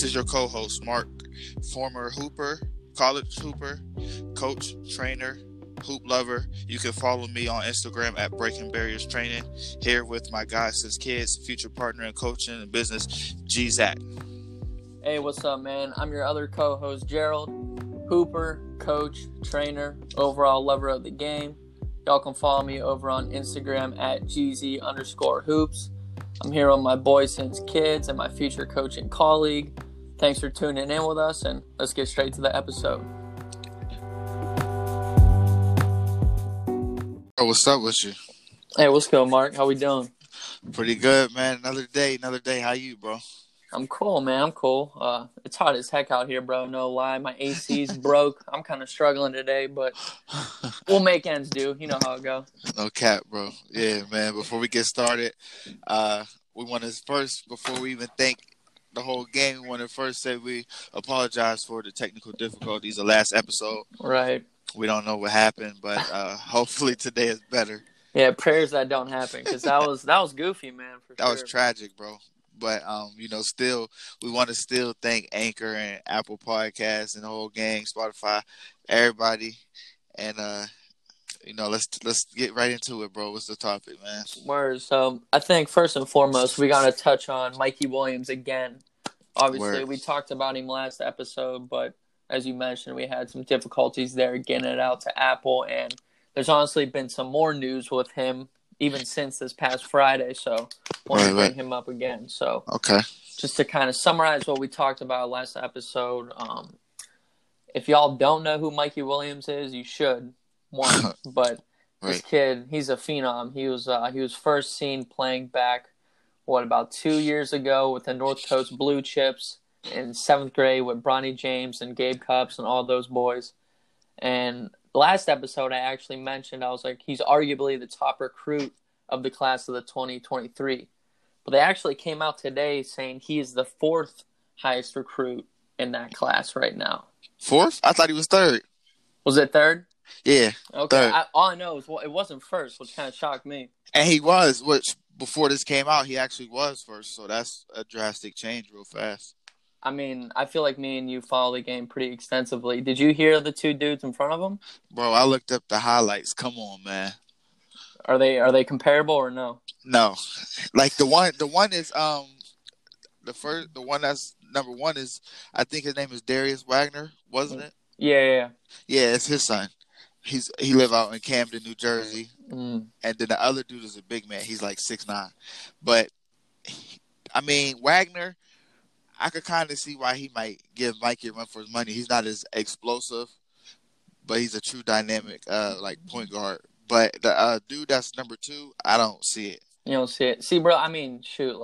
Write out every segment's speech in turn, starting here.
This is your co-host, Mark, former hooper, college hooper, coach, trainer, hoop lover. You can follow me on Instagram at Breaking Barriers Training. Here with my guy since kids, future partner in coaching and business, G Zach. Hey, what's up, man? I'm your other co-host, Gerald, hooper, coach, trainer, overall lover of the game. Y'all can follow me over on Instagram at GZ_hoops. I'm here with my boy since kids and my future coach and colleague. Thanks for tuning in with us, and let's get straight to the episode. What's up with you? Hey, what's going, Mark? How we doing? Pretty good, man. Another day. How you, bro? I'm cool, man. It's hot as heck out here, bro. No lie. My AC's broke. I'm kind of struggling today, but we'll make ends do. You know how it goes. No cap, bro. Yeah, man. Before we get started, we want to first, before we even thank the whole game, we want to first say we apologize for the technical difficulties of last episode. Right. We don't know what happened, but hopefully today is better. Yeah, prayers that don't happen, because that was goofy, man. That was tragic, bro. But, we want to still thank Anchor and Apple Podcasts and the whole gang, Spotify, everybody. And, let's get right into it, bro. What's the topic, man? Word. So, I think first and foremost, we got to touch on Mikey Williams again. Obviously, we talked about him last episode, but as you mentioned, we had some difficulties there getting it out to Apple. And there's honestly been some more news with him even since this past Friday, so want to bring him up again. So, okay, just to kind of summarize what we talked about last episode, if y'all don't know who Mikey Williams is, you should. One, but this kid, he's a phenom. He was first seen playing back, about 2 years ago with the North Coast Blue Chips in 7th grade with Bronny James and Gabe Cups and all those boys. And last episode, I actually mentioned, I was like, he's arguably the top recruit of the class of the 2023. But they actually came out today saying he is the fourth highest recruit in that class right now. Fourth? I thought he was third. Was it third? Yeah. Okay. Third. All I know is it wasn't first, which kind of shocked me. And he was, which before this came out, he actually was first. So that's a drastic change real fast. I mean, I feel like me and you follow the game pretty extensively. Did you hear the two dudes in front of him? Bro, I looked up the highlights. Come on, man. Are they comparable or no? No. Like the one is the one that's number one is, I think his name is Darius Wagner, wasn't it? Yeah. Yeah, it's his son. He live out in Camden, New Jersey. Mm. And then the other dude is a big man. He's like 6'9". But I mean, Wagner, I could kind of see why he might give Mikey a run for his money. He's not as explosive, but he's a true dynamic, point guard. But the dude that's number two, I don't see it. You don't see it. See, bro, I mean, shoot,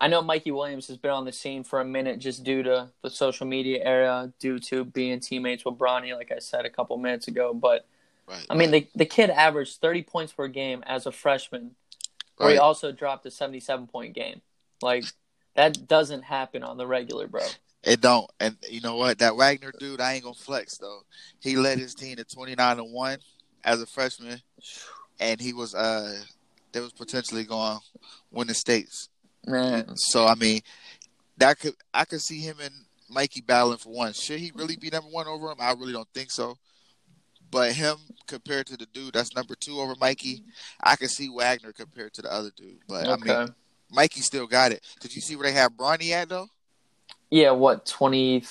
I know Mikey Williams has been on the scene for a minute just due to the social media era, due to being teammates with Bronny, like I said a couple minutes ago. But, the kid averaged 30 points per game as a freshman, where he also dropped a 77-point game. Like, that doesn't happen on the regular, bro. It don't. And you know what? That Wagner dude, I ain't going to flex, though. He led his team to 29-1 as a freshman, and he was they was potentially going to win the states. Man. So, I mean, I could see him and Mikey battling for one. Should he really be number one over him? I really don't think so. But him compared to the dude that's number two over Mikey, I could see Wagner compared to the other dude. But, okay. I mean, Mikey still got it. Did you see where they have Bronny at, though? Yeah, 23rd?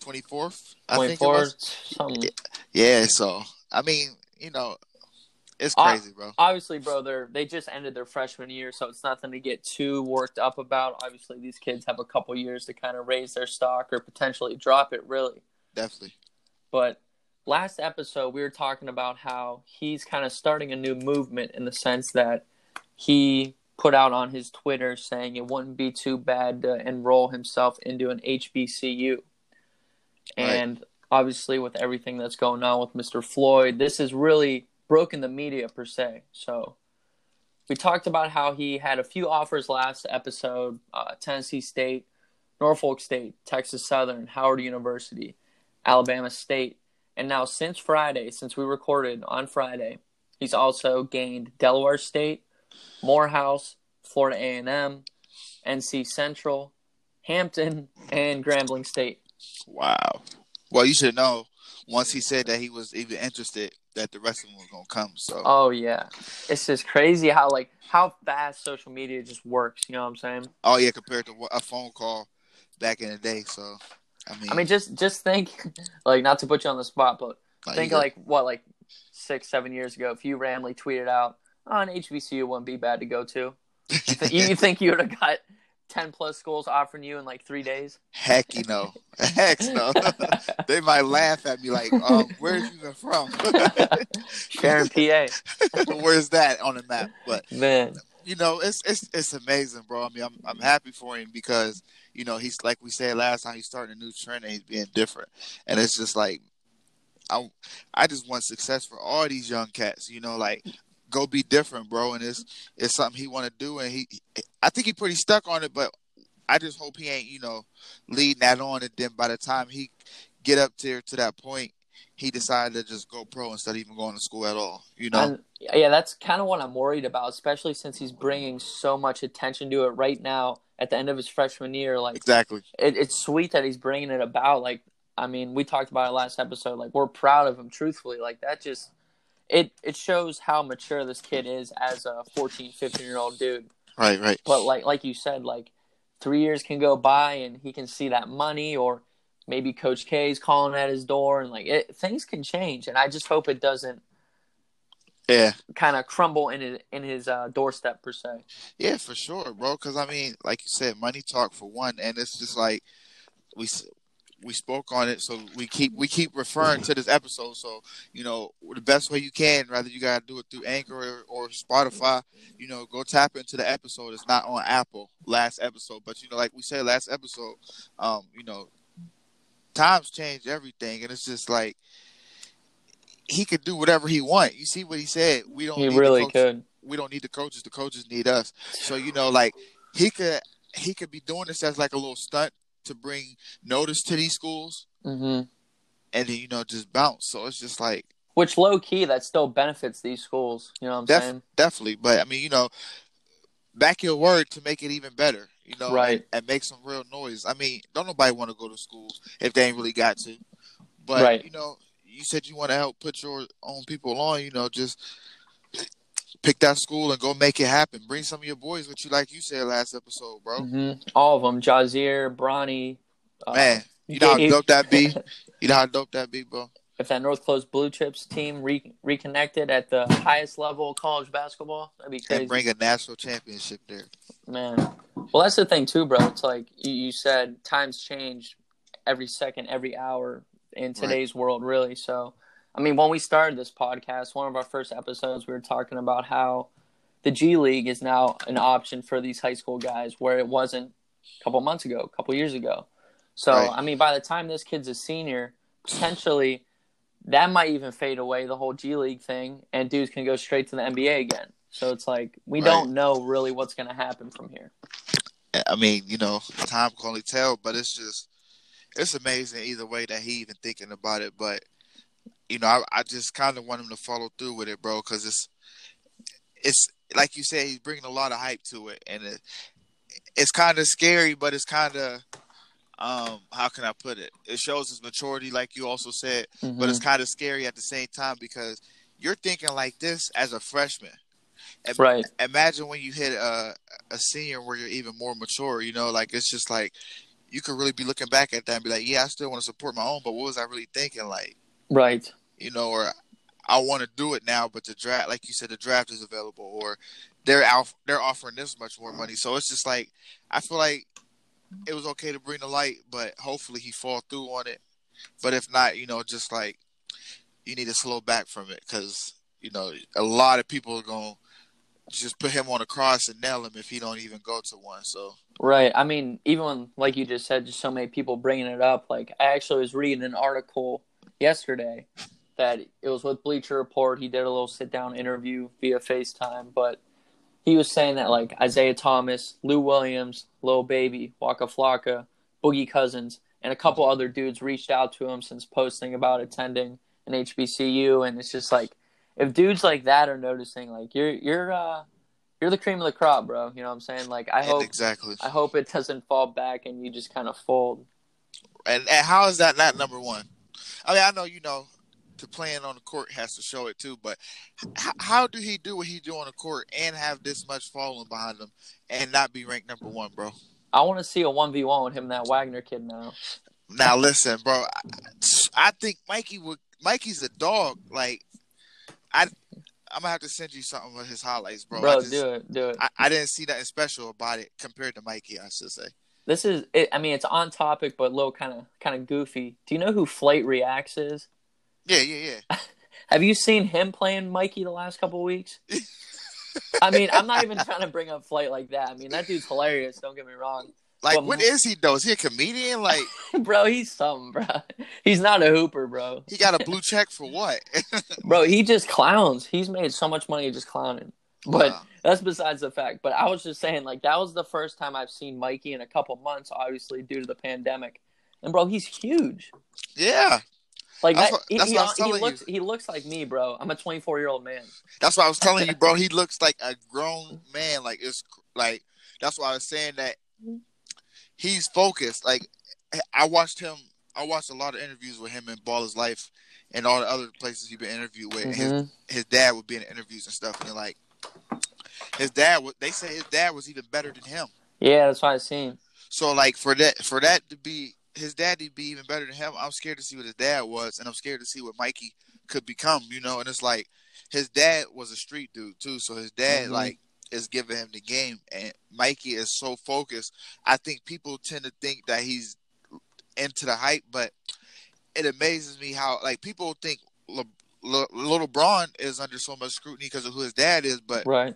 24th? 24th. Yeah, so, I mean, it's crazy, bro. Obviously, bro, they just ended their freshman year, so it's nothing to get too worked up about. Obviously, these kids have a couple years to kind of raise their stock or potentially drop it, really. Definitely. But last episode, we were talking about how he's kind of starting a new movement in the sense that he put out on his Twitter saying it wouldn't be too bad to enroll himself into an HBCU. And obviously with everything that's going on with Mr. Floyd, this has really broken the media per se. So we talked about how he had a few offers last episode, Tennessee State, Norfolk State, Texas Southern, Howard University, Alabama State. And now since we recorded on Friday, he's also gained Delaware State, Morehouse, Florida A&M, NC Central, Hampton, and Grambling State. Wow. Well, you should know, once he said that he was even interested, that the rest of them was going to come. So. Oh, yeah. It's just crazy how, like, how fast social media just works. You know what I'm saying? Oh, yeah, compared to a phone call back in the day. So, I mean just think, like, not to put you on the spot, but think, like, what, like, 6-7 years ago, if you randomly tweeted out, oh, an HBCU wouldn't be bad to go to. You think you would have got 10-plus schools offering you in, like, 3 days? Heck, you know. Heck, no. They might laugh at me like, where you been from? Sharon, PA. Where's that on the map? But, man, you know, it's amazing, bro. I mean, I'm happy for him because, you know, he's, like we said last time, he's starting a new trend and he's being different. And it's just like, I just want success for all these young cats, you know, like, go be different, bro. And it's something he want to do. And I think he's pretty stuck on it, but I just hope he ain't, you know, leading that on. And then by the time he get up there to that point, he decided to just go pro instead of even going to school at all, you know? Yeah, that's kind of what I'm worried about, especially since he's bringing so much attention to it right now at the end of his freshman year. Like, exactly. It's sweet that he's bringing it about. Like, I mean, we talked about it last episode. Like, we're proud of him, truthfully. Like, that just... It shows how mature this kid is as a 14, 15-year-old dude. Right, right. But like you said, like 3 years can go by and he can see that money, or maybe Coach K is calling at his door, and like things can change. And I just hope it doesn't. Yeah. Kind of crumble in his doorstep per se. Yeah, for sure, bro. Because I mean, like you said, money talk for one, and it's just like we spoke on it, so we keep referring to this episode. So, you know, the best way you can, rather you got to do it through Anchor or Spotify, you know, go tap into the episode. It's not on Apple last episode, but, you know, like we said last episode, you know, times change everything. And it's just like, he could do whatever he want. You see what he said? We don't need the coaches. The coaches need us. So, you know, like he could be doing this as like a little stunt to bring notice to these schools, mm-hmm. and then, you know, just bounce. So it's just like, which low key that still benefits these schools. You know what I'm saying? Definitely, but I mean, you know, back your word to make it even better. You know, right? And make some real noise. I mean, don't nobody want to go to schools if they ain't really got to. But right. You know, you said you want to help put your own people on. You know, just pick that school and go make it happen. Bring some of your boys with you, like you said last episode, bro. Mm-hmm. All of them. Jazier, Bronny. Man, you know how dope that be? You know how dope that be, bro? If that North Coast Blue Chips team reconnected at the highest level of college basketball, that'd be crazy. And bring a national championship there. Man. Well, that's the thing, too, bro. It's like you said, times change every second, every hour in today's world, really. So, I mean, when we started this podcast, one of our first episodes, we were talking about how the G League is now an option for these high school guys where it wasn't a couple months ago, a couple years ago. So, right. I mean, by the time this kid's a senior, potentially that might even fade away, the whole G League thing, and dudes can go straight to the NBA again. So it's like we don't know really what's going to happen from here. I mean, you know, time can only tell, but it's amazing either way that he even thinking about it, but you know, I just kind of want him to follow through with it, bro, because it's like you said, he's bringing a lot of hype to it, and it's kind of scary, but it's kind of, how can I put it? It shows his maturity, like you also said, mm-hmm. but it's kind of scary at the same time because you're thinking like this as a freshman. Right. Imagine when you hit a senior where you're even more mature, you know, like it's just like you could really be looking back at that and be like, yeah, I still want to support my own, but what was I really thinking, like? Right. You know, or I want to do it now, but the draft, like you said, the draft is available, or they're offering this much more money. So it's just like, I feel like it was okay to bring the light, but hopefully he fall through on it. But if not, you know, just like you need to slow back from it because, you know, a lot of people are going to just put him on a cross and nail him if he don't even go to one. So. Right. I mean, even when, like you just said, just so many people bringing it up, like I actually was reading an article yesterday that it was with Bleacher Report. He did a little sit-down interview via FaceTime, but he was saying that, like, Isaiah Thomas, Lou Williams, Lil Baby, Waka Flocka, Boogie Cousins, and a couple other dudes reached out to him since posting about attending an HBCU, and it's just like, if dudes like that are noticing, like, you're you're the cream of the crop, bro. You know what I'm saying? Like, I hope it doesn't fall back and you just kind of fold. And how is that not number one? I mean, I know, you know, the playing on the court has to show it too, but how do he do what he do on the court and have this much falling behind him and not be ranked number one, bro? I want to see a 1v1 with him and that Wagner kid now. Now, listen, bro, I think Mikey's a dog. Like, I'm going to have to send you something of his highlights, bro. Bro, do it. I didn't see nothing special about it compared to Mikey, I should say. This is, it's on topic, but a little kind of goofy. Do you know who Flight Reacts is? Yeah. Have you seen him playing Mikey the last couple of weeks? I mean, I'm not even trying to bring up Flight like that. I mean, that dude's hilarious. Don't get me wrong. Like, but what is he, though? Is he a comedian? Like, bro, he's something, bro. He's not a hooper, bro. He got a blue check for what? Bro, he just clowns. He's made so much money just clowning. But that's besides the fact. But I was just saying, like, that was the first time I've seen Mikey in a couple months, obviously, due to the pandemic. And, bro, he's huge. Yeah. Like, he looks like me, bro. I'm a 24-year-old man. That's what I was telling you, bro. He looks like a grown man. Like, it's like, that's why I was saying that he's focused. Like, I watched a lot of interviews with him in Baller's Life and all the other places he's been interviewed with. Mm-hmm. His dad would be in interviews and stuff. And, like, they say his dad was even better than him. Yeah, that's what I've seen. So, like, for that to be his daddy be even better than him, I'm scared to see what his dad was, and I'm scared to see what Mikey could become, you know. And it's like his dad was a street dude too, so his dad like is giving him the game, and Mikey is so focused. I think people tend to think that he's into the hype, but it amazes me how, like, people think little Bron is under so much scrutiny because of who his dad is, but right.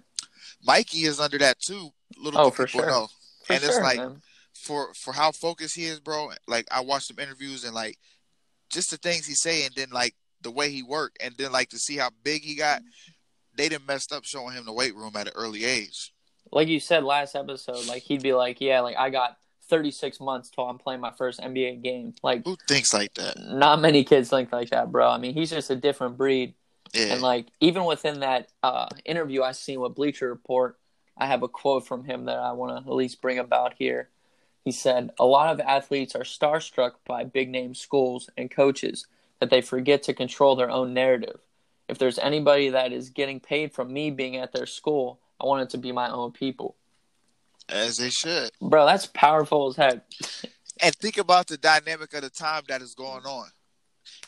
Mikey is under that too. It's like, man. For how focused he is, bro. Like, I watched some interviews and, like, just the things he say, and then, like, the way he worked, and then, like, to see how big he got. They done messed up showing him the weight room at an early age. Like you said last episode, like, he'd be like, yeah, like, I got 36 months till I'm playing my first NBA game. Like, who thinks like that? Not many kids think like that, bro. I mean, he's just a different breed. Yeah. And, like, even within that interview I seen with Bleacher Report, I have a quote from him that I want to at least bring about here. He said, a lot of athletes are starstruck by big-name schools and coaches that they forget to control their own narrative. If there's anybody that is getting paid from me being at their school, I want it to be my own people. As they should. Bro, that's powerful as heck. And think about the dynamic of the time that is going on.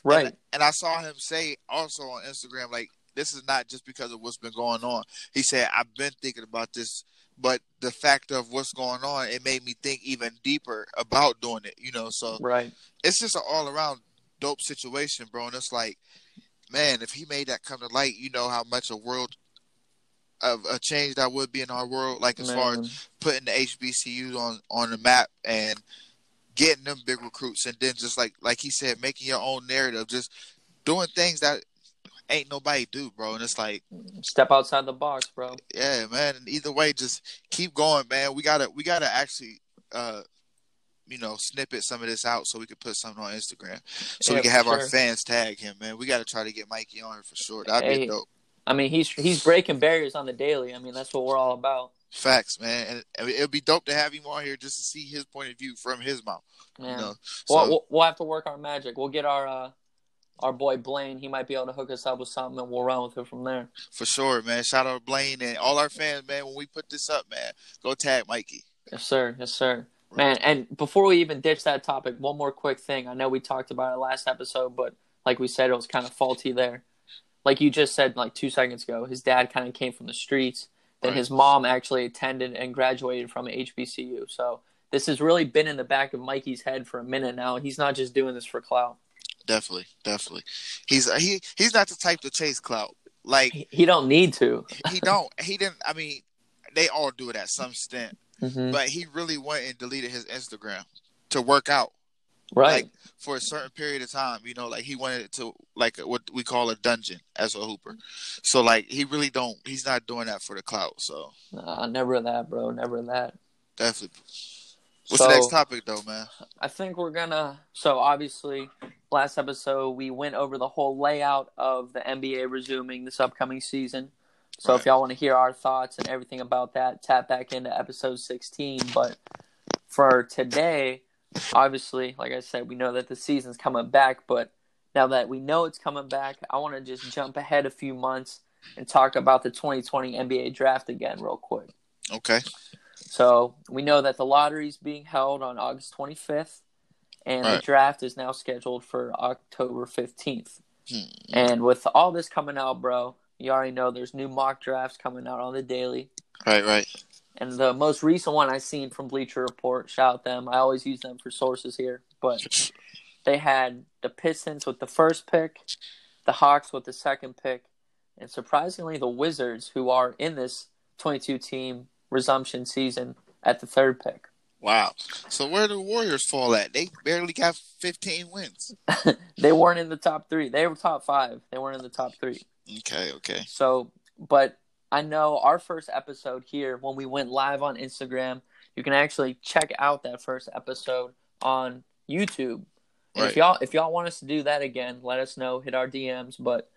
Right. And I saw him say also on Instagram, like, this is not just because of what's been going on. He said, I've been thinking about this, but the fact of what's going on, it made me think even deeper about doing it, you know. So right. It's just an all-around dope situation, bro. And it's like, man, if he made that come to light, you know how much a change that would be in our world, like, as far as putting the HBCUs on the map and getting them big recruits, and then just like he said, making your own narrative, just doing things that ain't nobody do, bro. And it's like, step outside the box, bro. Yeah, man. And either way, just keep going, man. We gotta actually, snippet some of this out so we can put something on Instagram, so we can have our fans tag him, man. We gotta try to get Mikey on for sure. That'd be dope. I mean, he's breaking barriers on the daily. I mean, that's what we're all about. Facts, man. And it'd be dope to have him on here just to see his point of view from his mouth. Yeah. You know? So, we'll have to work our magic. We'll get our boy Blaine, he might be able to hook us up with something, and we'll run with it from there. For sure, man. Shout out to Blaine and all our fans, man. When we put this up, man, go tag Mikey. Yes, sir. Yes, sir. Man, and before we even ditch that topic, one more quick thing. I know we talked about it last episode, but like we said, it was kind of faulty there. Like you just said, like 2 seconds ago, his dad kind of came from the streets. Then his mom actually attended and graduated from HBCU. So this has really been in the back of Mikey's head for a minute now. He's not just doing this for clout. Definitely. He's not the type to chase clout. Like he don't need to. They all do it at some extent. Mm-hmm. But he really went and deleted his Instagram to work out. Right. Like, for a certain period of time, you know, like he wanted it to, like, what we call a dungeon as a hooper. So like he really he's not doing that for the clout. So never that, bro. Never that. Definitely. What's the next topic, though, man? I think we're going to – so, obviously, last episode, we went over the whole layout of the NBA resuming this upcoming season. So if y'all want to hear our thoughts and everything about that, tap back into episode 16. But for today, obviously, like I said, we know that the season's coming back. But now that we know it's coming back, I want to just jump ahead a few months and talk about the 2020 NBA draft again real quick. Okay. So we know that the lottery is being held on August 25th, and the draft is now scheduled for October 15th. And with all this coming out, bro, you already know there's new mock drafts coming out on the daily. Right. And the most recent one I seen from Bleacher Report, shout out them. I always use them for sources here. But they had the Pistons with the first pick, the Hawks with the second pick, and surprisingly the Wizards, who are in this 22-team resumption season, at the third pick. Wow. So where do the Warriors fall at? They barely got 15 wins. They weren't in the top three. They were top five. They weren't in the top three. Okay. So, but I know our first episode here, when we went live on Instagram, you can actually check out that first episode on YouTube. And if y'all want us to do that again, let us know. Hit our DMs. But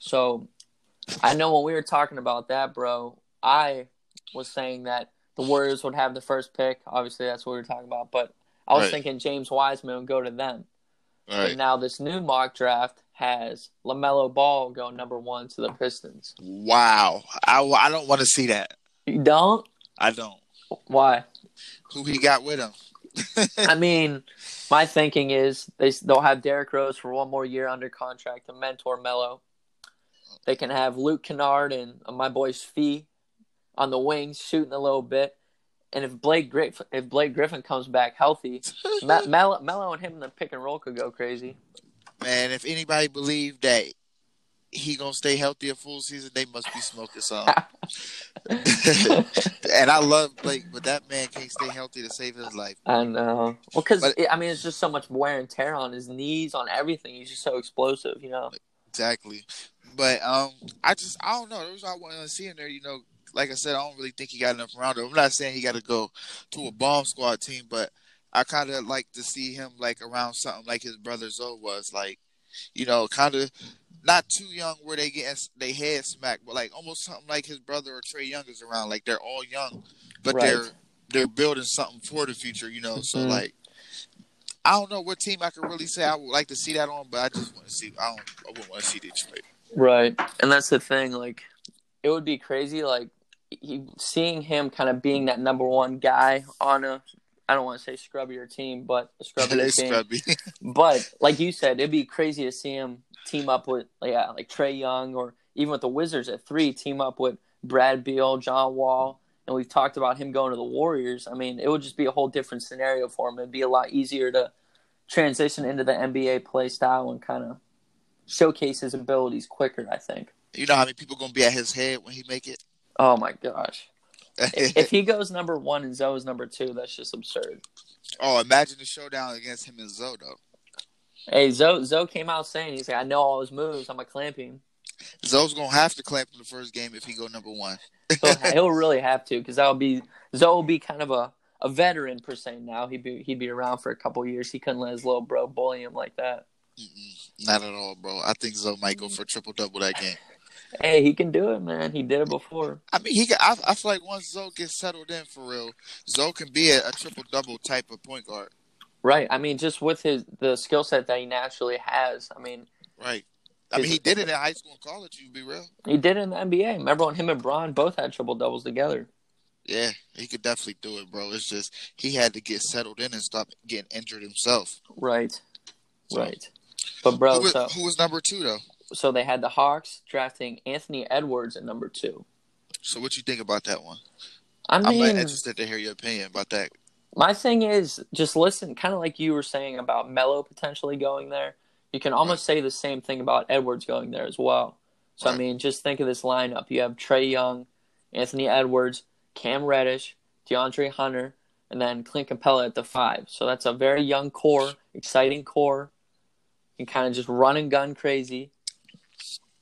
so I know when we were talking about that, bro, I was saying that the Warriors would have the first pick. Obviously, that's what we were talking about. But I was thinking James Wiseman would go to them. Right. And now this new mock draft has LaMelo Ball go number one to the Pistons. Wow. I don't want to see that. You don't? I don't. Why? Who he got with him? I mean, my thinking is they'll have Derrick Rose for one more year under contract to mentor Melo. They can have Luke Kennard and my boy Fee on the wings shooting a little bit. And if Blake Griffin comes back healthy, Melo and him in the pick and roll could go crazy. Man, if anybody believed that he gonna stay healthy a full season, they must be smoking something. And I love Blake, but that man can't stay healthy to save his life. I know. Well, because it's just so much wear and tear on his knees, on everything. He's just so explosive, you know. Exactly. But I don't know. There's I wanted to see in there, you know. Like I said, I don't really think he got enough around him. I'm not saying he got to go to a bomb squad team, but I kind of like to see him like around something like his brother Zoe was, like, you know, kind of not too young where they get their head smacked, but like almost something like his brother or Trae Young is around. Like they're all young, but they're building something for the future, you know. So like, I don't know what team I could really say I would like to see that on, but I just want to see. I wouldn't want to see Detroit. Right, and that's the thing. Like, it would be crazy. Like, seeing him kind of being that number one guy on a, I don't want to say scrubbier team, but a scrubbier team. Scrubby. But like you said, it'd be crazy to see him team up with like Trae Young, or even with the Wizards at three, team up with Brad Beal, John Wall, and we've talked about him going to the Warriors. I mean, it would just be a whole different scenario for him. It'd be a lot easier to transition into the NBA play style and kind of showcase his abilities quicker, I think. You know how many people going to be at his head when he make it? Oh, my gosh. If he goes number one and Zoe's number two, that's just absurd. Oh, imagine the showdown against him and Zoe, though. Hey, Zoe came out saying, he's like, I know all his moves. I'm going to clamp him. Zoe's going to have to clamp him the first game if he go number one. He'll really have to, because Zoe will be kind of a veteran, per se, now. He'd be around for a couple years. He couldn't let his little bro bully him like that. Not at all, bro. I think Zoe might go for a triple-double that game. Hey, he can do it, man. He did it before. I mean, I feel like once Zoe gets settled in for real, Zoe can be a triple-double type of point guard. Right. I mean, just with the skill set that he naturally has. I mean, right. I mean, he did it in high school and college. You be real. He did it in the NBA. Remember when him and Bron both had triple-doubles together? Yeah, he could definitely do it, bro. It's just he had to get settled in and stop getting injured himself. Right. So. Right. But bro, who was number two though? So they had the Hawks drafting Anthony Edwards at number two. So what you think about that one? I mean, I'm interested to hear your opinion about that. My thing is, just listen, kind of like you were saying about Melo potentially going there. You can almost say the same thing about Edwards going there as well. So, I mean, just think of this lineup. You have Trae Young, Anthony Edwards, Cam Reddish, DeAndre Hunter, and then Clint Capella at the five. So that's a very young core, exciting core. You can kind of just run and gun crazy.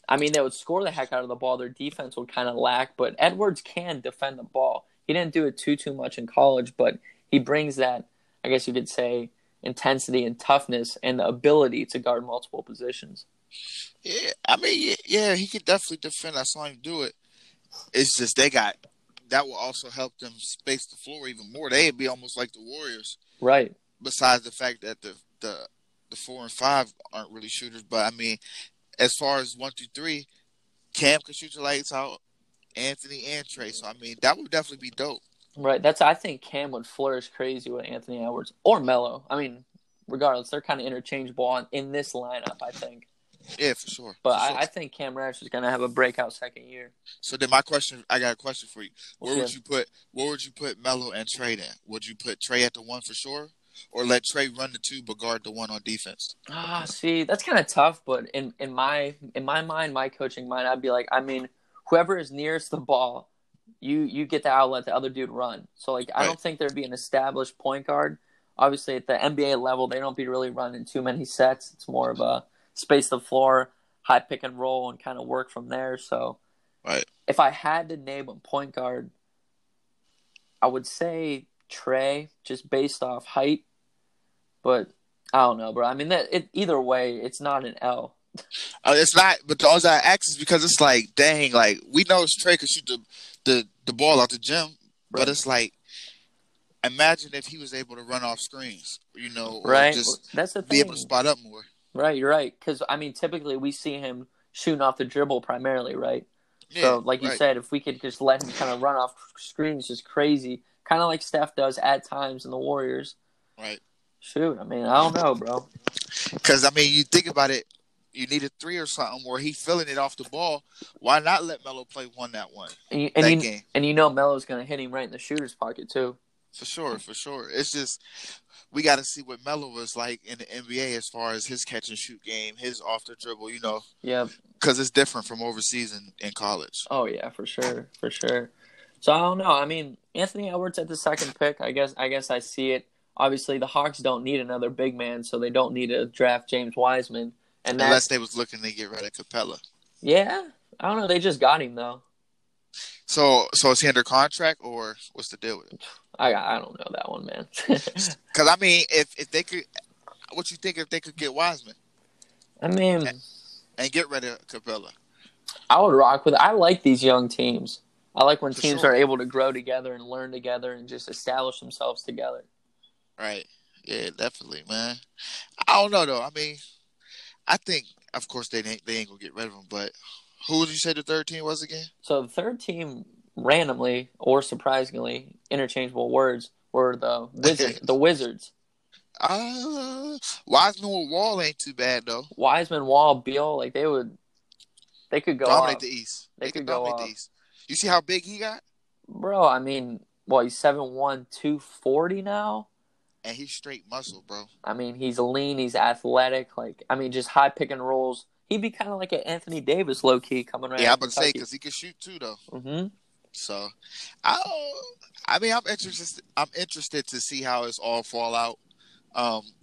I mean, they would score the heck out of the ball. Their defense would kind of lack, but Edwards can defend the ball. He didn't do it too much in college, but he brings that, I guess you could say, intensity and toughness and the ability to guard multiple positions. Yeah, I mean, yeah, he could definitely defend. I saw him do it. It's just they got – that will also help them space the floor even more. They'd be almost like the Warriors. Right. Besides the fact that the 4 and 5 aren't really shooters. But, I mean, as far as 1 through 3, Cam can shoot the lights out, Anthony and Trae. So, I mean, that would definitely be dope. Right. I think Cam would flourish crazy with Anthony Edwards or Melo. I mean, regardless, they're kind of interchangeable in this lineup, I think. Yeah, for sure. But for sure. I think Cam Reddish is going to have a breakout second year. So then I got a question for you. Where would you put Melo and Trae in? Would you put Trae at the 1 for sure? Or let Trae run the 2 but guard the 1 on defense? See, that's kind of tough. But in my mind, my coaching mind, I'd be like, I mean, whoever is nearest the ball, you get the outlet, the other dude run. So, like, I don't think there'd be an established point guard. Obviously, at the NBA level, they don't be really running too many sets. It's more of a space the floor, high pick and roll, and kind of work from there. So if I had to name a point guard, I would say Trae, just based off height. But I don't know, bro. I mean, either way, it's not an L. It's not, but the other axis is because it's like, dang, like, we know Trae could shoot the ball out the gym, right. But it's like, imagine if he was able to run off screens, you know, or just that's the thing. Be able to spot up more. Right, you're right. Because, I mean, typically we see him shooting off the dribble primarily, right? Yeah, so, like you said, if we could just let him kind of run off screens, just crazy. Kind of like Steph does at times in the Warriors. Right. Shoot, I mean, I don't know, bro. Because, I mean, you think about it, you need a 3 or something where he's feeling it off the ball. Why not let Melo play 1 that game? And you know Melo's going to hit him right in the shooter's pocket, too. For sure, for sure. It's just we got to see what Melo was like in the NBA as far as his catch-and-shoot game, his off-the-dribble, you know. Yeah. Because it's different from overseas in college. Oh, yeah, for sure, for sure. So, I don't know. I mean, Anthony Edwards at the 2nd pick, I guess I see it. Obviously, the Hawks don't need another big man, so they don't need to draft James Wiseman. And unless they was looking to get rid of Capella. Yeah. I don't know. They just got him, though. So is he under contract, or what's the deal with it? I don't know that one, man. Because, I mean, if they could – what you think if they could get Wiseman? I mean – and get rid of Capella. I would rock with – I like these young teams. I like when teams are able to grow together and learn together and just establish themselves together. Right. Yeah, definitely, man. I don't know, though. I mean, I think, of course, they ain't going to get rid of him, but – who would you say the 3rd team was again? So the 3rd team, randomly or surprisingly, interchangeable words, were the Wizards. The Wizards. Wiseman with Wall ain't too bad though. Wiseman, Wall, Beal, like they could go dominate the East. They could go dominate the East. You see how big he got, bro? I mean, well, he's 7'1", 240 now. And he's straight muscle, bro. I mean, he's lean, he's athletic. Like, I mean, just high pick and rolls. He'd be kind of like an Anthony Davis low-key coming right out. Yeah, I'm going to say, because he can shoot too, though. Mm-hmm. So, I mean, I'm interested to see how it's all fall out.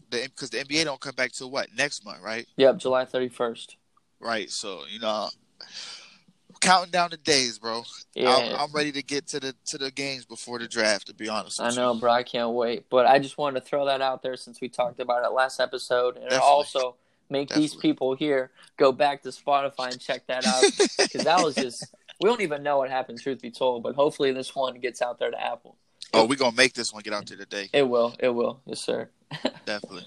Because the NBA don't come back till what? Next month, right? Yep, July 31st. Right. So, you know, counting down the days, bro. Yeah. I'm ready to get to the games before the draft, to be honest with you. I know, bro. I can't wait. But I just wanted to throw that out there since we talked about it last episode. And also... These people here go back to Spotify and check that out, because that was just – we don't even know what happened, truth be told, but hopefully this one gets out there to Apple. Oh, we're going to make this one get out there today. It will. It will. Yes, sir. Definitely.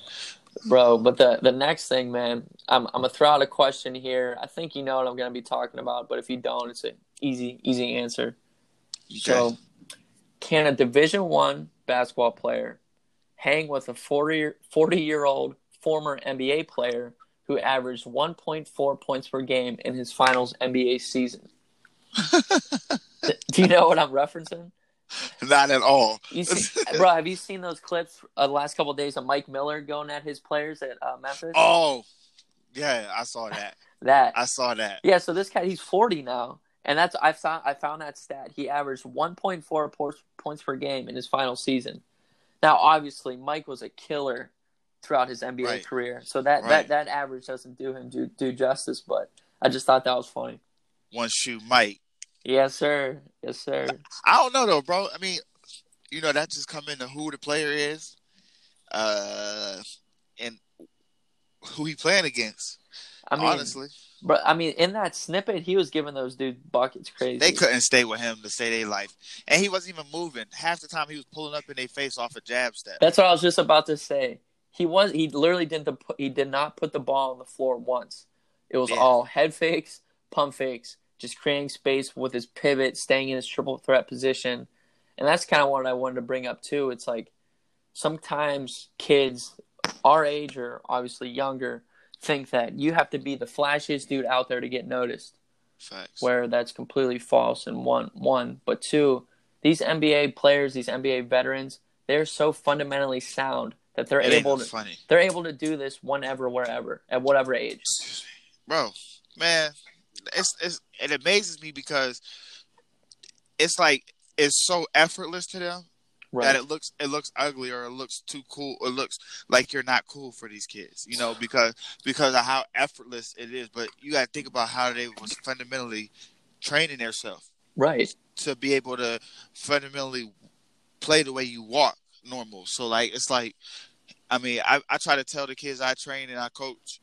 Bro, but the next thing, man, I'm going to throw out a question here. I think you know what I'm going to be talking about, but if you don't, it's an easy answer. Okay. So, can a Division I basketball player hang with a 40-year-old former NBA player who averaged 1.4 points per game in his finals NBA season? Do you know what I'm referencing? Not at all. Bro, have you seen those clips the last couple of days of Mike Miller going at his players at Memphis? Oh, yeah, I saw that. Yeah, so this guy, he's 40 now, and that's I found that stat. He averaged 1.4 points per game in his final season. Now, obviously, Mike was a killer throughout his NBA career. So that average doesn't do him do justice, but I just thought that was funny. One shoe, Mike. Yes, sir. Yes, sir. I don't know, though, bro. I mean, you know, that just come into who the player is and who he playing against, I mean, honestly. But I mean, in that snippet, he was giving those dudes buckets crazy. They couldn't stay with him to save their life. And he wasn't even moving. Half the time, he was pulling up in their face off a jab step. That's what I was just about to say. He did not put the ball on the floor once. It was all head fakes, pump fakes, just creating space with his pivot, staying in his triple threat position. And that's kind of what I wanted to bring up, too. It's like sometimes kids our age or obviously younger think that you have to be the flashiest dude out there to get noticed. Facts. Where that's completely false, and one. But two, these NBA players, these NBA veterans, they're so fundamentally sound that they're able to do this whenever, wherever, at whatever age. Bro, man, it amazes me because it's like it's so effortless to them, right, that it looks ugly or it looks too cool or it looks like you're not cool for these kids, you know, because of how effortless it is. But you got to think about how they was fundamentally training themselves, right, to be able to fundamentally play the way you walk normal. So like it's like, I mean, I try to tell the kids I train and I coach.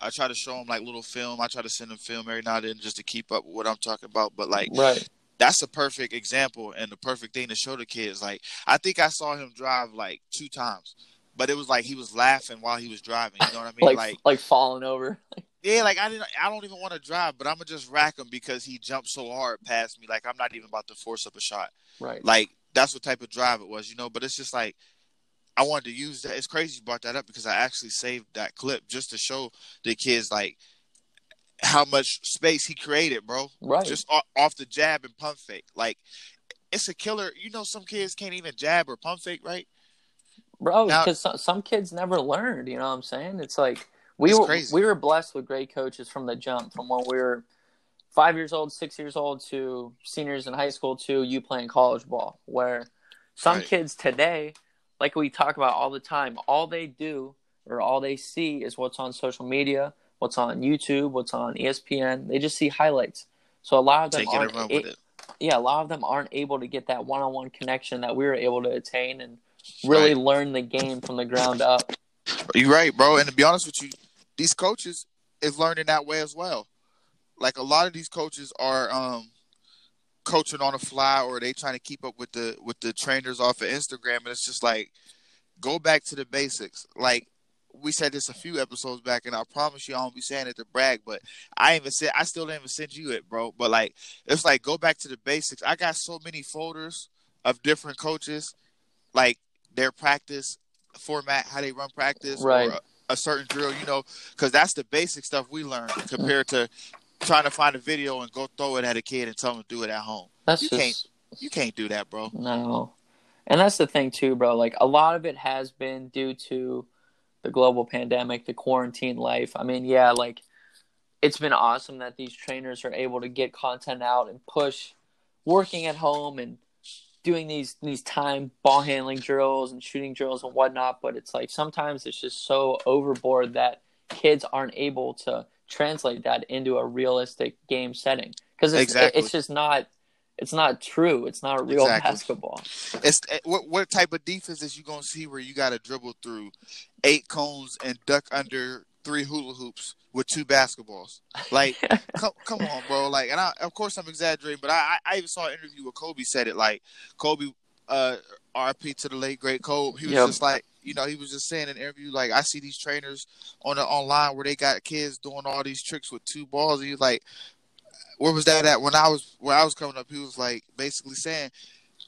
I try to show them like little film. I try to send them film every now and then just to keep up with what I'm talking about. But like, right, that's a perfect example and the perfect thing to show the kids. Like, I think I saw him drive like 2 times, but it was like he was laughing while he was driving. You know what I mean? like falling over. Yeah, like I don't even want to drive, but I'm gonna just rack him because he jumped so hard past me. Like I'm not even about to force up a shot. Right. Like that's what type of drive it was, you know. But it's just like, I wanted to use that. It's crazy you brought that up because I actually saved that clip just to show the kids like how much space he created, bro. Right. Just off the jab and pump fake. Like, it's a killer. You know, some kids can't even jab or pump fake, right? Bro, because some kids never learned. You know what I'm saying? It's like we were blessed with great coaches from the jump, from when we were 5 years old, 6 years old, to seniors in high school, to you playing college ball. Where some kids today, like we talk about all the time, all they do or all they see is what's on social media, what's on YouTube, what's on ESPN. They just see highlights. So a lot of them aren't able to get that one-on-one connection that we were able to attain and really learn the game from the ground up. You're right, bro. And to be honest with you, these coaches is learning that way as well. Like a lot of these coaches are coaching on the fly, or they trying to keep up with the trainers off of Instagram, and it's just like, go back to the basics. Like we said this a few episodes back, and I promise you I won't be saying it to brag, but I still didn't even send you it, bro. But like, it's like, go back to the basics. I got so many folders of different coaches, like their practice format, how they run practice, right, or a certain drill, you know, because that's the basic stuff we learned compared to trying to find a video and go throw it at a kid and tell them to do it at home. You can't do that, bro. No. And that's the thing too, bro. Like a lot of it has been due to the global pandemic, the quarantine life. I mean, yeah, like it's been awesome that these trainers are able to get content out and push working at home and doing these time ball handling drills and shooting drills and whatnot. But it's like sometimes it's just so overboard that kids aren't able to translate that into a realistic game setting, because it's just not true. It's not real basketball. It's what type of defense is you gonna see where you gotta dribble through 8 cones and duck under 3 hula hoops with 2 basketballs? Like, come on, bro. Like, and of course I'm exaggerating, but I even saw an interview where Kobe said it. Like Kobe, RIP to the late great Kobe. He was just like, you know, he was just saying in an interview, like, I see these trainers online where they got kids doing all these tricks with 2 balls. And he's like, where was that at? When I was coming up, he was like basically saying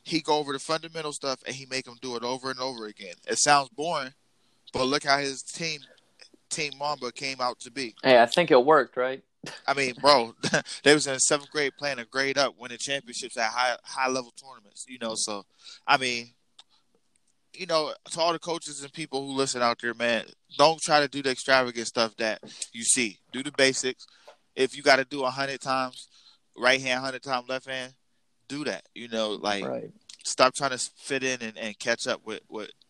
he go over the fundamental stuff and he make them do it over and over again. It sounds boring, but look how his team Mamba came out to be. Hey, I think it worked, right? I mean, bro, they was in 7th grade playing a grade up, winning championships at high level tournaments, you know. So, I mean, you know, to all the coaches and people who listen out there, man, don't try to do the extravagant stuff that you see. Do the basics. If you got to do 100 times right hand, 100 times left hand, do that. You know, like, stop trying to fit in and catch up with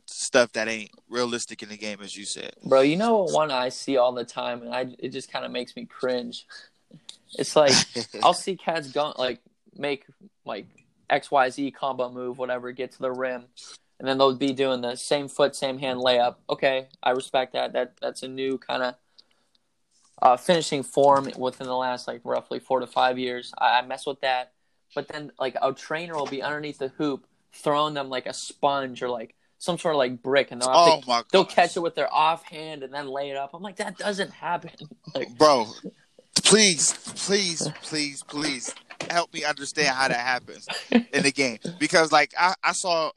stuff that ain't realistic in the game, as you said. Bro, you know one I see all the time, and it just kind of makes me cringe. It's like, I'll see cats go, like, make, like, XYZ combo move, whatever, get to the rim. And then they'll be doing the same foot, same hand layup. Okay, I respect that. That's a new kind of finishing form within the last like roughly 4 to 5 years. I mess with that, but then like a trainer will be underneath the hoop throwing them like a sponge or like some sort of like brick, and they'll catch it with their offhand and then lay it up. I'm like, that doesn't happen, like, bro. Please help me understand how that happens in the game, because like I saw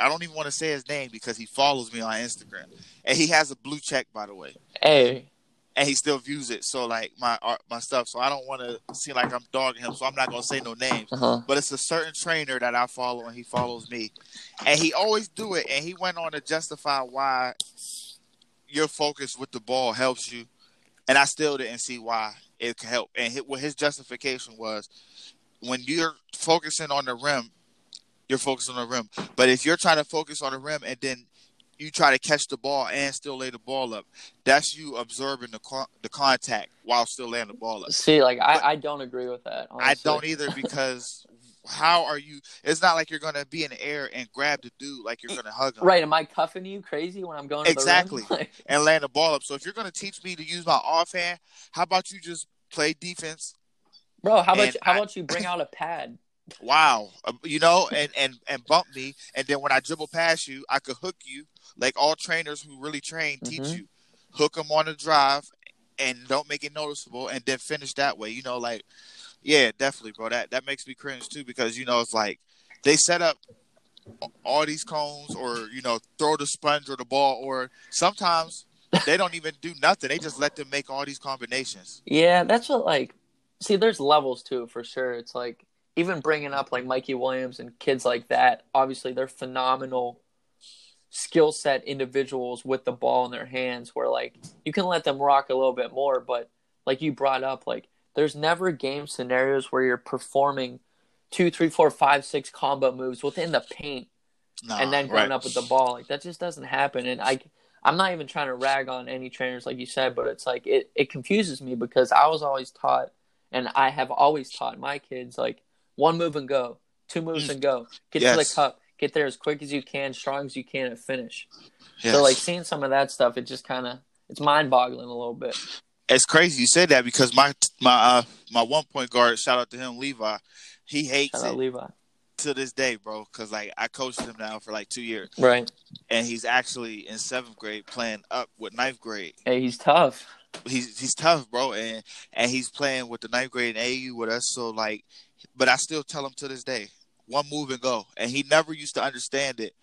I don't even want to say his name because he follows me on Instagram, and he has a blue check, by the way. Hey. And he still views it, so like my stuff. So I don't want to seem like I'm dogging him, so I'm not gonna say no names. Uh-huh. But it's a certain trainer that I follow, and he follows me, and he always do it. And he went on to justify why your focus with the ball helps you, and I still didn't see why it could help. And what his justification was, when you're focusing on the rim, you're focusing on the rim. But if you're trying to focus on the rim and then you try to catch the ball and still lay the ball up, that's you observing the contact while still laying the ball up. See, like, I don't agree with that, honestly. I don't either, because how are you – it's not like you're going to be in the air and grab the dude like you're going to hug him. Right. Am I cuffing you crazy when I'm going to the rim? Exactly. And laying the ball up. So if you're going to teach me to use my offhand, how about you just play defense? Bro, how about you bring out a pad? Wow. You know, and bump me, and then when I dribble past you, I could hook you. Like all trainers who really train teach you, hook them on the drive and don't make it noticeable, and then finish that way. You know, like, yeah, definitely, bro. That makes me cringe too, because, you know, it's like they set up all these cones, or, you know, throw the sponge or the ball, or sometimes they don't even do nothing. They just let them make all these combinations. Yeah, that's what, like, see, there's levels to it for sure. It's like even bringing up like Mikey Williams and kids like that, obviously they're phenomenal skill set individuals with the ball in their hands, where like you can let them rock a little bit more. But like you brought up, like there's never game scenarios where you're performing 2, 3, 4, 5, 6 combo moves within the paint and then going up with the ball. Like that just doesn't happen. And I'm not even trying to rag on any trainers, like you said, but it's like it confuses me, because I was always taught, and I have always taught my kids, like, one move and go, two moves and go, get to the cup. Get there as quick as you can, strong as you can, and finish. Yes. So, like, seeing some of that stuff, it just kind of – it's mind-boggling a little bit. It's crazy you said that, because my one-point guard, shout out to him, Levi, he hates it Levi. To this day, bro, because, like, I coached him now for, like, 2 years. Right. And he's actually in 7th grade playing up with 9th grade. Hey, he's tough. He's tough, bro, and he's playing with the 9th grade and AU with us. So, like – but I still tell him to this day, one move and go. And he never used to understand it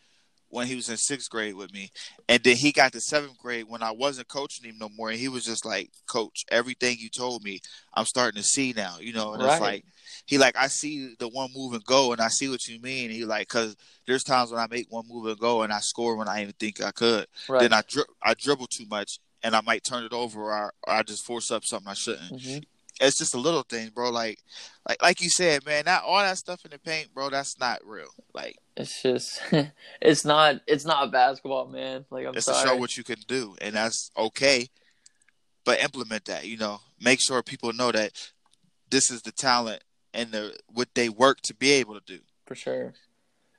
when he was in 6th grade with me. And then he got to 7th grade when I wasn't coaching him no more. And he was just like, Coach, everything you told me, I'm starting to see now. You know, and It's like, he like, I see the one move and go, and I see what you mean. And he like, because there's times when I make one move and go and I score when I didn't think I could. Right. Then I dribble too much and I might turn it over, or I just force up something I shouldn't. Mm-hmm. It's just a little thing, bro. Like you said, man, all that stuff in the paint, bro, that's not real. Like, it's just it's not basketball, man. Like, I'm sorry. It's to show what you can do, and that's okay. But implement that, you know. Make sure people know that this is the talent and what they work to be able to do. For sure.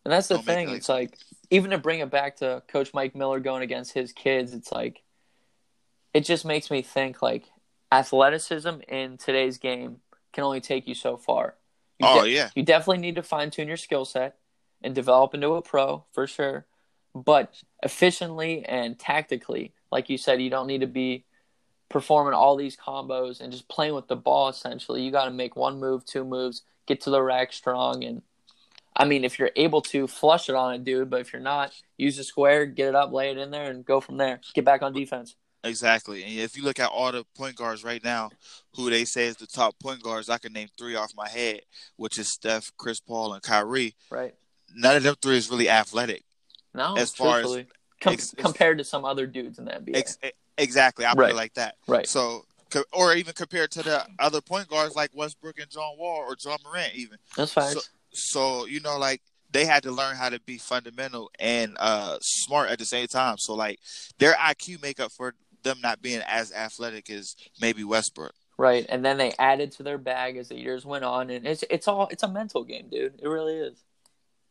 And that's the thing. It's like, even to bring it back to Coach Mike Miller going against his kids, it's like, it just makes me think, like, athleticism in today's game can only take you so far. You definitely need to fine-tune your skill set and develop into a pro, for sure. But efficiently and tactically, like you said, you don't need to be performing all these combos and just playing with the ball, essentially. You got to make one move, two moves, get to the rack strong. And, I mean, if you're able to, flush it on it, dude. But if you're not, use the square, get it up, lay it in there, and go from there. Get back on defense. Exactly. And if you look at all the point guards right now, who they say is the top point guards, I can name 3 off my head, which is Steph, Chris Paul, and Kyrie. Right. None of them 3 is really athletic. No, as far as compared to some other dudes in the NBA. Exactly. I play like that. Right. So, or even compared to the other point guards like Westbrook and John Wall, or John Morant even. That's fine. So, you know, like, they had to learn how to be fundamental and smart at the same time. So, like, their IQ make up for them not being as athletic as maybe Westbrook. Right. And then they added to their bag as the years went on, and it's a mental game, dude. It really is.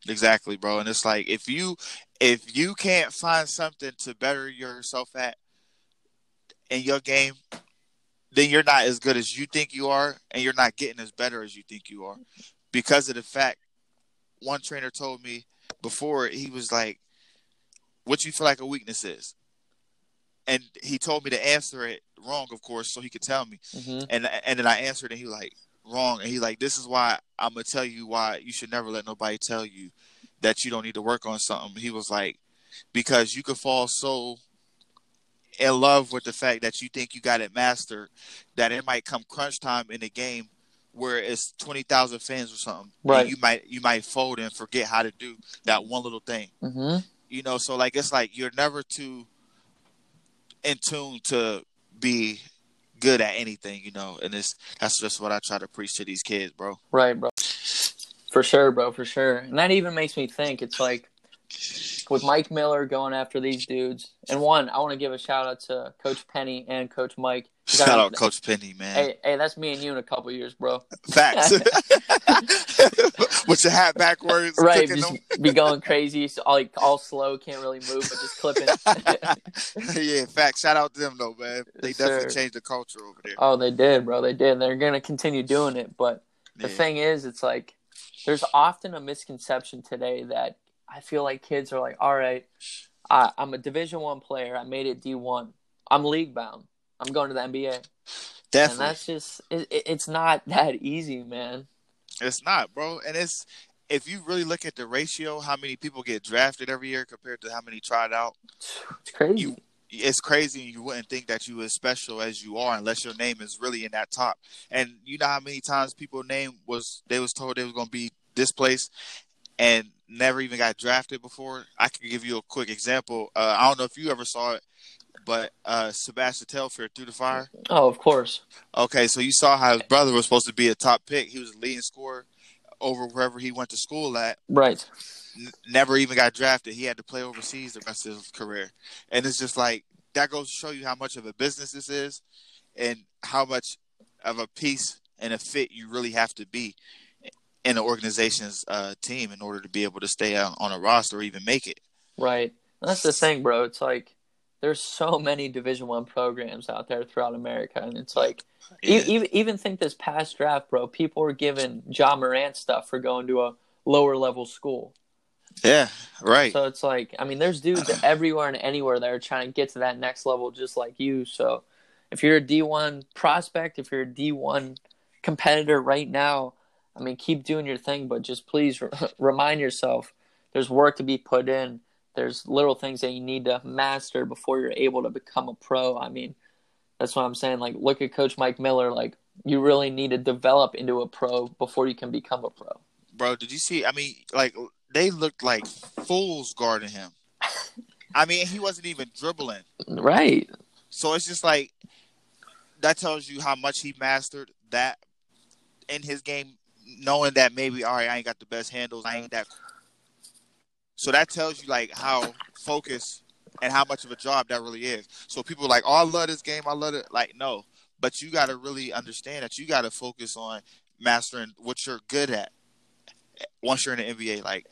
Exactly, bro. And it's like, if you can't find something to better yourself at in your game, then you're not as good as you think you are, and you're not getting as better as you think you are. Because of the fact, one trainer told me before, he was like, what you feel like a weakness is? And he told me to answer it wrong, of course, so he could tell me. Mm-hmm. And then I answered, and he was like, wrong. And he's like, this is why I'm going to tell you why you should never let nobody tell you that you don't need to work on something. He was like, because you could fall so in love with the fact that you think you got it mastered that it might come crunch time in the game where it's 20,000 fans or something. Right. And you might fold and forget how to do that one little thing. Mm-hmm. You know, so like it's like you're never too in tune to be good at anything, you know, and that's just what I try to preach to these kids, bro. Right, bro. For sure, bro, for sure. And that even makes me think, it's like with Mike Miller going after these dudes, and one, I want to give a shout out to Coach Penny and Coach Mike. Shout out Coach Penny, man. Hey, that's me and you in a couple years, bro. Facts. With your hat backwards, right? Just them. Be going crazy, all slow, can't really move, but just clipping. Yeah, facts. Shout out to them though, man. They definitely changed the culture over there. Oh, they did, bro. They did. They're gonna continue doing it, but the thing is, it's like there's often a misconception today that I feel like kids are like, all right, I'm a Division I player. I made it D1. I'm league bound. I'm going to the NBA. Definitely. And that's just it's not that easy, man. It's not, bro. And it's if you really look at the ratio, how many people get drafted every year compared to how many tried out. It's crazy. It's crazy. You wouldn't think that you as special as you are unless your name is really in that top. And you know how many times people name they was told they was going to be this place and never even got drafted before. I can give you a quick example. I don't know if you ever saw it, but Sebastian Telfair threw the fire. Oh, of course. Okay, so you saw how his brother was supposed to be a top pick. He was a leading scorer over wherever he went to school at. Right. Never even got drafted. He had to play overseas the rest of his career. And it's just like, that goes to show you how much of a business this is and how much of a piece and a fit you really have to be in an organization's team in order to be able to stay on a roster or even make it. Right. That's the thing, bro. It's like, there's so many Division I programs out there throughout America, and it's like even think this past draft, bro, people were giving Ja Morant stuff for going to a lower-level school. Yeah, right. So it's like, I mean, there's dudes everywhere and anywhere that are trying to get to that next level just like you. So if you're a D1 prospect, if you're a D1 competitor right now, I mean, keep doing your thing, but just please remind yourself there's work to be put in. There's little things that you need to master before you're able to become a pro. I mean, that's what I'm saying. Like, look at Coach Mike Miller. Like, you really need to develop into a pro before you can become a pro. Bro, did you see? I mean, like, they looked like fools guarding him. I mean, he wasn't even dribbling. Right. So it's just like, that tells you how much he mastered that in his game, knowing that maybe, all right, I ain't got the best handles. I ain't that – so that tells you, like, how focused and how much of a job that really is. So people are like, oh, I love this game. I love it. Like, no. But you got to really understand that you got to focus on mastering what you're good at once you're in the NBA. Like,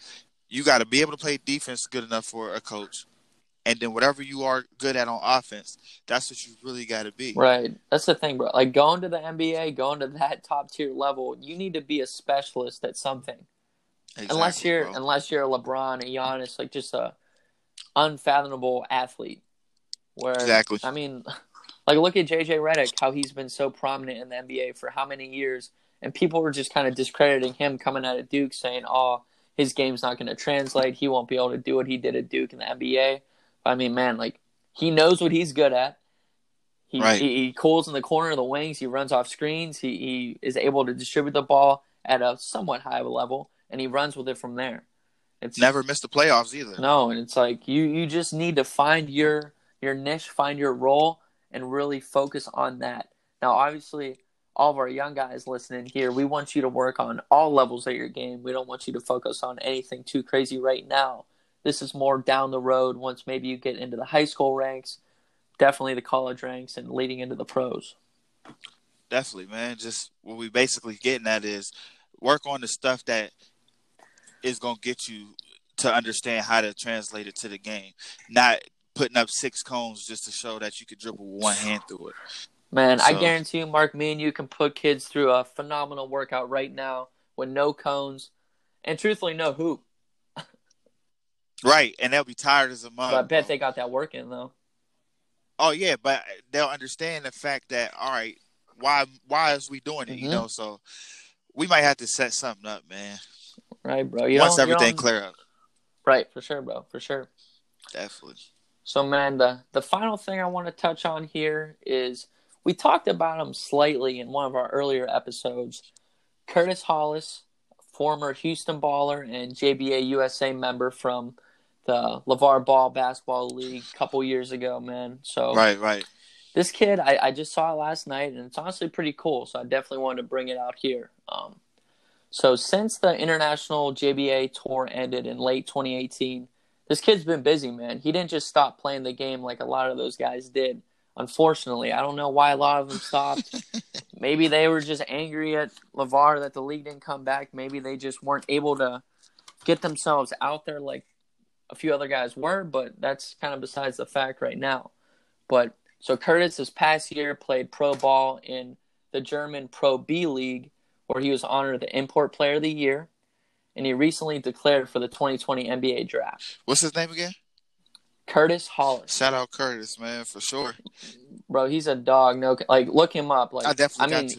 you got to be able to play defense good enough for a coach. And then whatever you are good at on offense, that's what you really got to be. Right. That's the thing, bro. Like, going to the NBA, going to that top-tier level, you need to be a specialist at something. Exactly, unless you're a LeBron, a Giannis, like just a unfathomable athlete. Where exactly. I mean, like look at JJ Redick, how he's been so prominent in the NBA for how many years, and people were just kind of discrediting him coming out of Duke, saying, "Oh, his game's not going to translate. He won't be able to do what he did at Duke in the NBA." But, I mean, man, like he knows what he's good at. He cools in the corner of the wings. He runs off screens. He is able to distribute the ball at a somewhat high of a level. And he runs with it from there. It's never missed the playoffs either. No, and it's like you just need to find your niche, find your role, and really focus on that. Now, obviously, all of our young guys listening here, we want you to work on all levels of your game. We don't want you to focus on anything too crazy right now. This is more down the road once maybe you get into the high school ranks, definitely the college ranks, and leading into the pros. Definitely, man. Just what we basically getting at is work on the stuff that – is going to get you to understand how to translate it to the game. Not putting up six cones just to show that you could dribble with one hand through it. Man, so, I guarantee you, Mark, me and you can put kids through a phenomenal workout right now with no cones and, truthfully, no hoop. Right, and they'll be tired as a mug. But I bet they got that work in, though. Oh, yeah, but they'll understand the fact that, all right, why is we doing it, you know? So we might have to set something up, man. Right, bro. Once everything clear up. Right, for sure, bro, for sure. Definitely. So, man, the final thing I want to touch on here is we talked about him slightly in one of our earlier episodes. Curtis Hollis, former Houston baller and JBA USA member from the LaVar Ball Basketball League a couple years ago, man. So Right. This kid, I just saw it last night, and it's honestly pretty cool, so I definitely wanted to bring it out here. So since the International JBA Tour ended in late 2018, this kid's been busy, man. He didn't just stop playing the game like a lot of those guys did. Unfortunately, I don't know why a lot of them stopped. Maybe they were just angry at LaVar that the league didn't come back. Maybe they just weren't able to get themselves out there like a few other guys were, but that's kind of besides the fact right now. But so Curtis this past year played pro ball in the German Pro B League, where he was honored the Import Player of the Year, and he recently declared for the 2020 NBA Draft. What's his name again? Curtis Hollis. Shout out Curtis, man, for sure. Bro, he's a dog. No, like, look him up. Like, I mean,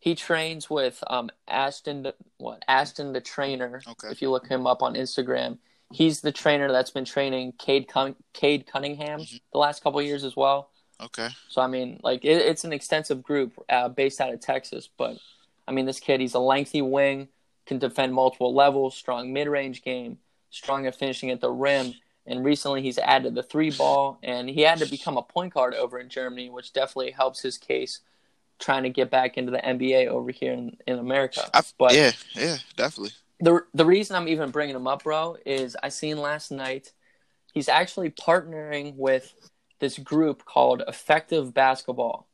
he trains with Aston the trainer. Okay. If you look him up on Instagram, he's the trainer that's been training Cade Cunningham the last couple of years as well. Okay. So I mean, like, it's an extensive group based out of Texas, but I mean, this kid, he's a lengthy wing, can defend multiple levels, strong mid-range game, strong at finishing at the rim. And recently he's added the three ball, and he had to become a point guard over in Germany, which definitely helps his case trying to get back into the NBA over here in America. But yeah, definitely. The reason I'm even bringing him up, bro, is I seen last night he's actually partnering with this group called Effective Basketball,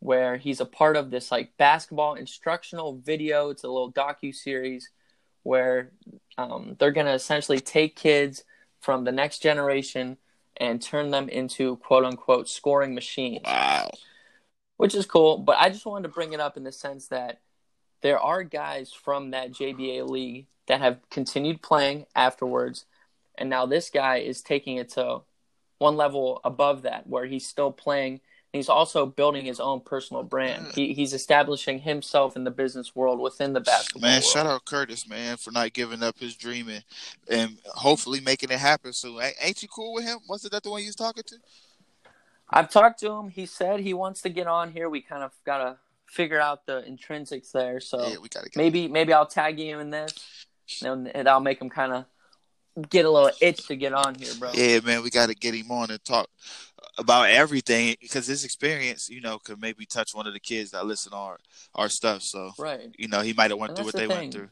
where he's a part of this like basketball instructional video. It's a little docu-series where they're going to essentially take kids – from the next generation and turn them into quote-unquote scoring machines. Wow. Which is cool, but I just wanted to bring it up in the sense that there are guys from that JBA league that have continued playing afterwards, and now this guy is taking it to one level above that where he's still playing, and he's also building his own personal brand. He's establishing himself in the business world within the basketball world. Man, shout out Curtis, man, for not giving up his dream and hopefully making it happen soon. Ain't you cool with him? Wasn't that the one you was talking to? I've talked to him. He said he wants to get on here. We kind of got to figure out the intrinsics there. So yeah, we gotta maybe I'll tag him in this, and I'll make him kind of get a little itch to get on here, bro. Yeah, man, we got to get him on and talk about everything, because this experience, you know, could maybe touch one of the kids that listen to our stuff. So, you know, he might have went through what they went through.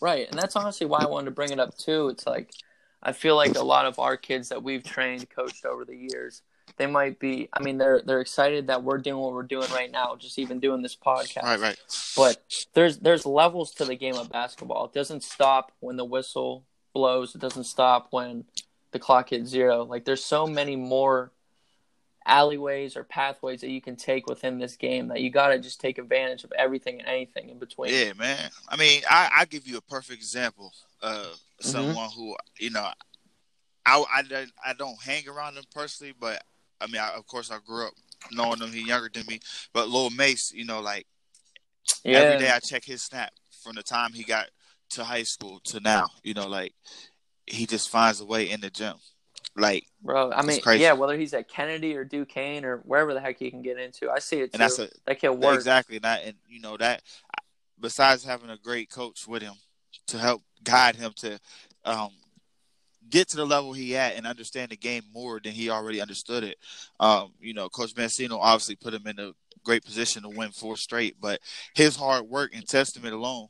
Right, and that's honestly why I wanted to bring it up, too. It's like, I feel like a lot of our kids that we've trained, coached over the years, they might be, I mean, they're excited that we're doing what we're doing right now, just even doing this podcast. Right. But there's levels to the game of basketball. It doesn't stop when the whistle blows. It doesn't stop when the clock hits zero. Like, there's so many more alleyways or pathways that you can take within this game that you got to just take advantage of everything and anything in between. Yeah, man. I mean, I give you a perfect example of someone who, you know, I don't hang around him personally, but, I mean, of course, I grew up knowing him. He's younger than me. But Lil Mace, you know, like, every day I check his snap from the time he got to high school to now, you know, like, he just finds a way in the gym. Like, bro, I mean, yeah, whether he's at Kennedy or Duquesne or wherever the heck he can get into, I see it too. That can work. Exactly. And you know, that besides having a great coach with him to help guide him to get to the level he at and understand the game more than he already understood it. You know, Coach Mancino obviously put him in a great position to win 4 straight, but his hard work and testament alone.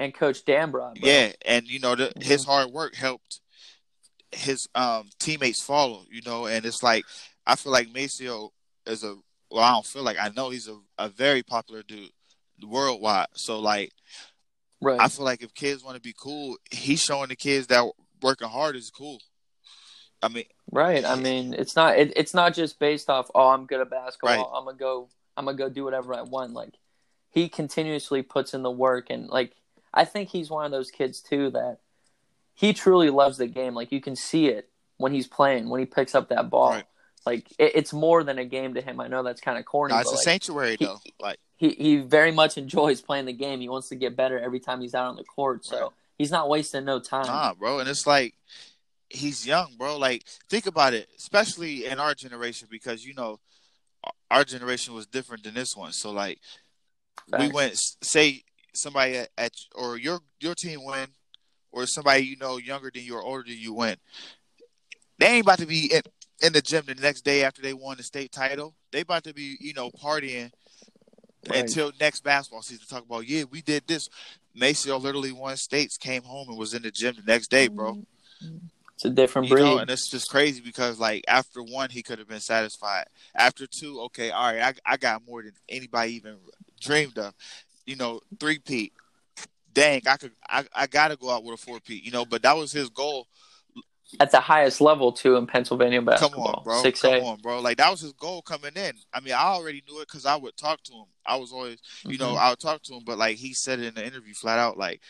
And Coach Danbrod. Yeah, and, you know, his hard work helped his teammates follow, you know. And it's like, I feel like Maceo is I know he's a very popular dude worldwide. So, like, I feel like if kids want to be cool, he's showing the kids that working hard is cool. I mean, right. I mean, it's not just based off, oh, I'm good at basketball. Right. I'm gonna go do whatever I want. Like, he continuously puts in the work, and like, I think he's one of those kids too that he truly loves the game. Like, you can see it when he's playing, when he picks up that ball. Right. Like, it's more than a game to him. I know that's kind of corny. No, it's but, a sanctuary, like, though. Like, he very much enjoys playing the game. He wants to get better every time he's out on the court. So right. He's not wasting no time. Nah, bro. And it's like, he's young, bro. Like, think about it, especially in our generation, because, you know, our generation was different than this one. So, like, facts. We went, say somebody at or your team win, or somebody, you know, younger than you or older than you win. They ain't about to be in the gym the next day after they won the state title. They about to be, you know, partying right. until next basketball season. Talk about, yeah, we did this. Maceo literally won states, came home, and was in the gym the next day, bro. It's a different breed. You know, and it's just crazy because, like, after one, he could have been satisfied. After two, okay, all right, I got more than anybody even dreamed of. You know, three-peat. Dang, I got to go out with a four-peat, you know, but that was his goal. At the highest level, too, in Pennsylvania basketball. Come on, bro. 6A. Come on, bro. Like, that was his goal coming in. I mean, I already knew it because I would talk to him. I was always, you know, I would talk to him. But, like, he said it in the interview flat out, like,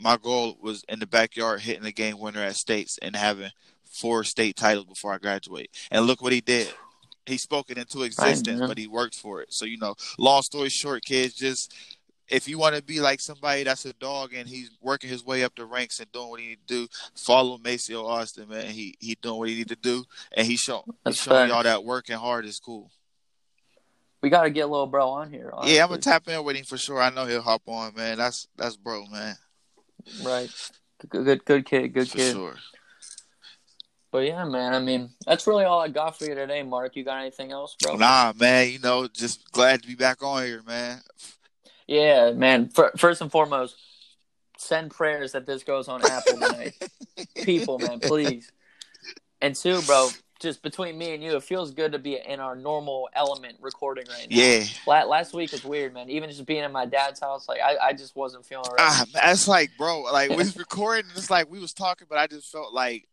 my goal was in the backyard hitting the game winner at states and having 4 state titles before I graduate. And look what he did. He spoke it into existence, but he worked for it. So, you know, long story short, kids, just – if you want to be like somebody that's a dog and he's working his way up the ranks and doing what he need to do, follow Maceo Austin, man. He doing what he need to do, and he's showing y'all that working hard is cool. We got to get little bro on here. Honestly. Yeah, I'm going to tap in with him for sure. I know he'll hop on, man. That's bro, man. Right. Good kid. For sure. But, yeah, man, I mean, that's really all I got for you today, Mark. You got anything else, bro? Nah, man, you know, just glad to be back on here, man. Yeah, man. First and foremost, send prayers that this goes on Apple tonight. People, man, please. And two, bro, just between me and you, it feels good to be in our normal element recording right now. Yeah. Last week was weird, man. Even just being in my dad's house, like, I just wasn't feeling right. That's like, bro, like, we was recording, it's like we was talking, but I just felt like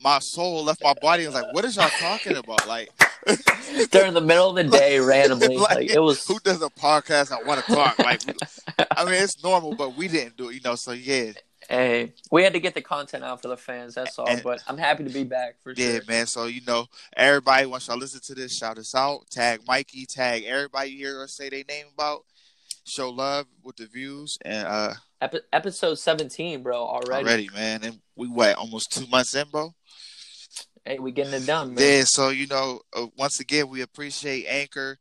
my soul left my body. I was like, what is y'all talking about? Like, during the middle of the day, randomly, like it was. Who does a podcast at 1:00? Like, I mean, it's normal, but we didn't do it, you know. So yeah. Hey, we had to get the content out for the fans. That's all. And, but I'm happy to be back for sure. Yeah, man. So you know, everybody, once y'all listen to this, shout us out, tag Mikey, tag everybody you hear us say their name about. Show love with the views and episode 17, bro. Already, man, and we what almost 2 months in, bro. Hey, we getting it done, man. Yeah, so, you know, once again, we appreciate Anchor,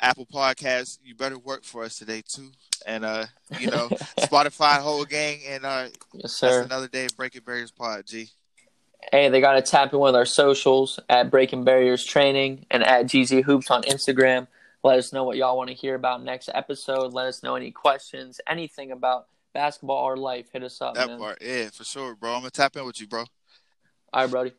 Apple Podcasts. You better work for us today, too. And, you know, Spotify, whole gang. And yes, sir. That's another day of Breaking Barriers Pod, G. Hey, they got to tap in with our socials at Breaking Barriers Training and at GZ Hoops on Instagram. Let us know what y'all want to hear about next episode. Let us know any questions, anything about basketball or life. Hit us up, man. That part, yeah, for sure, bro. I'm going to tap in with you, bro. All right, Brody.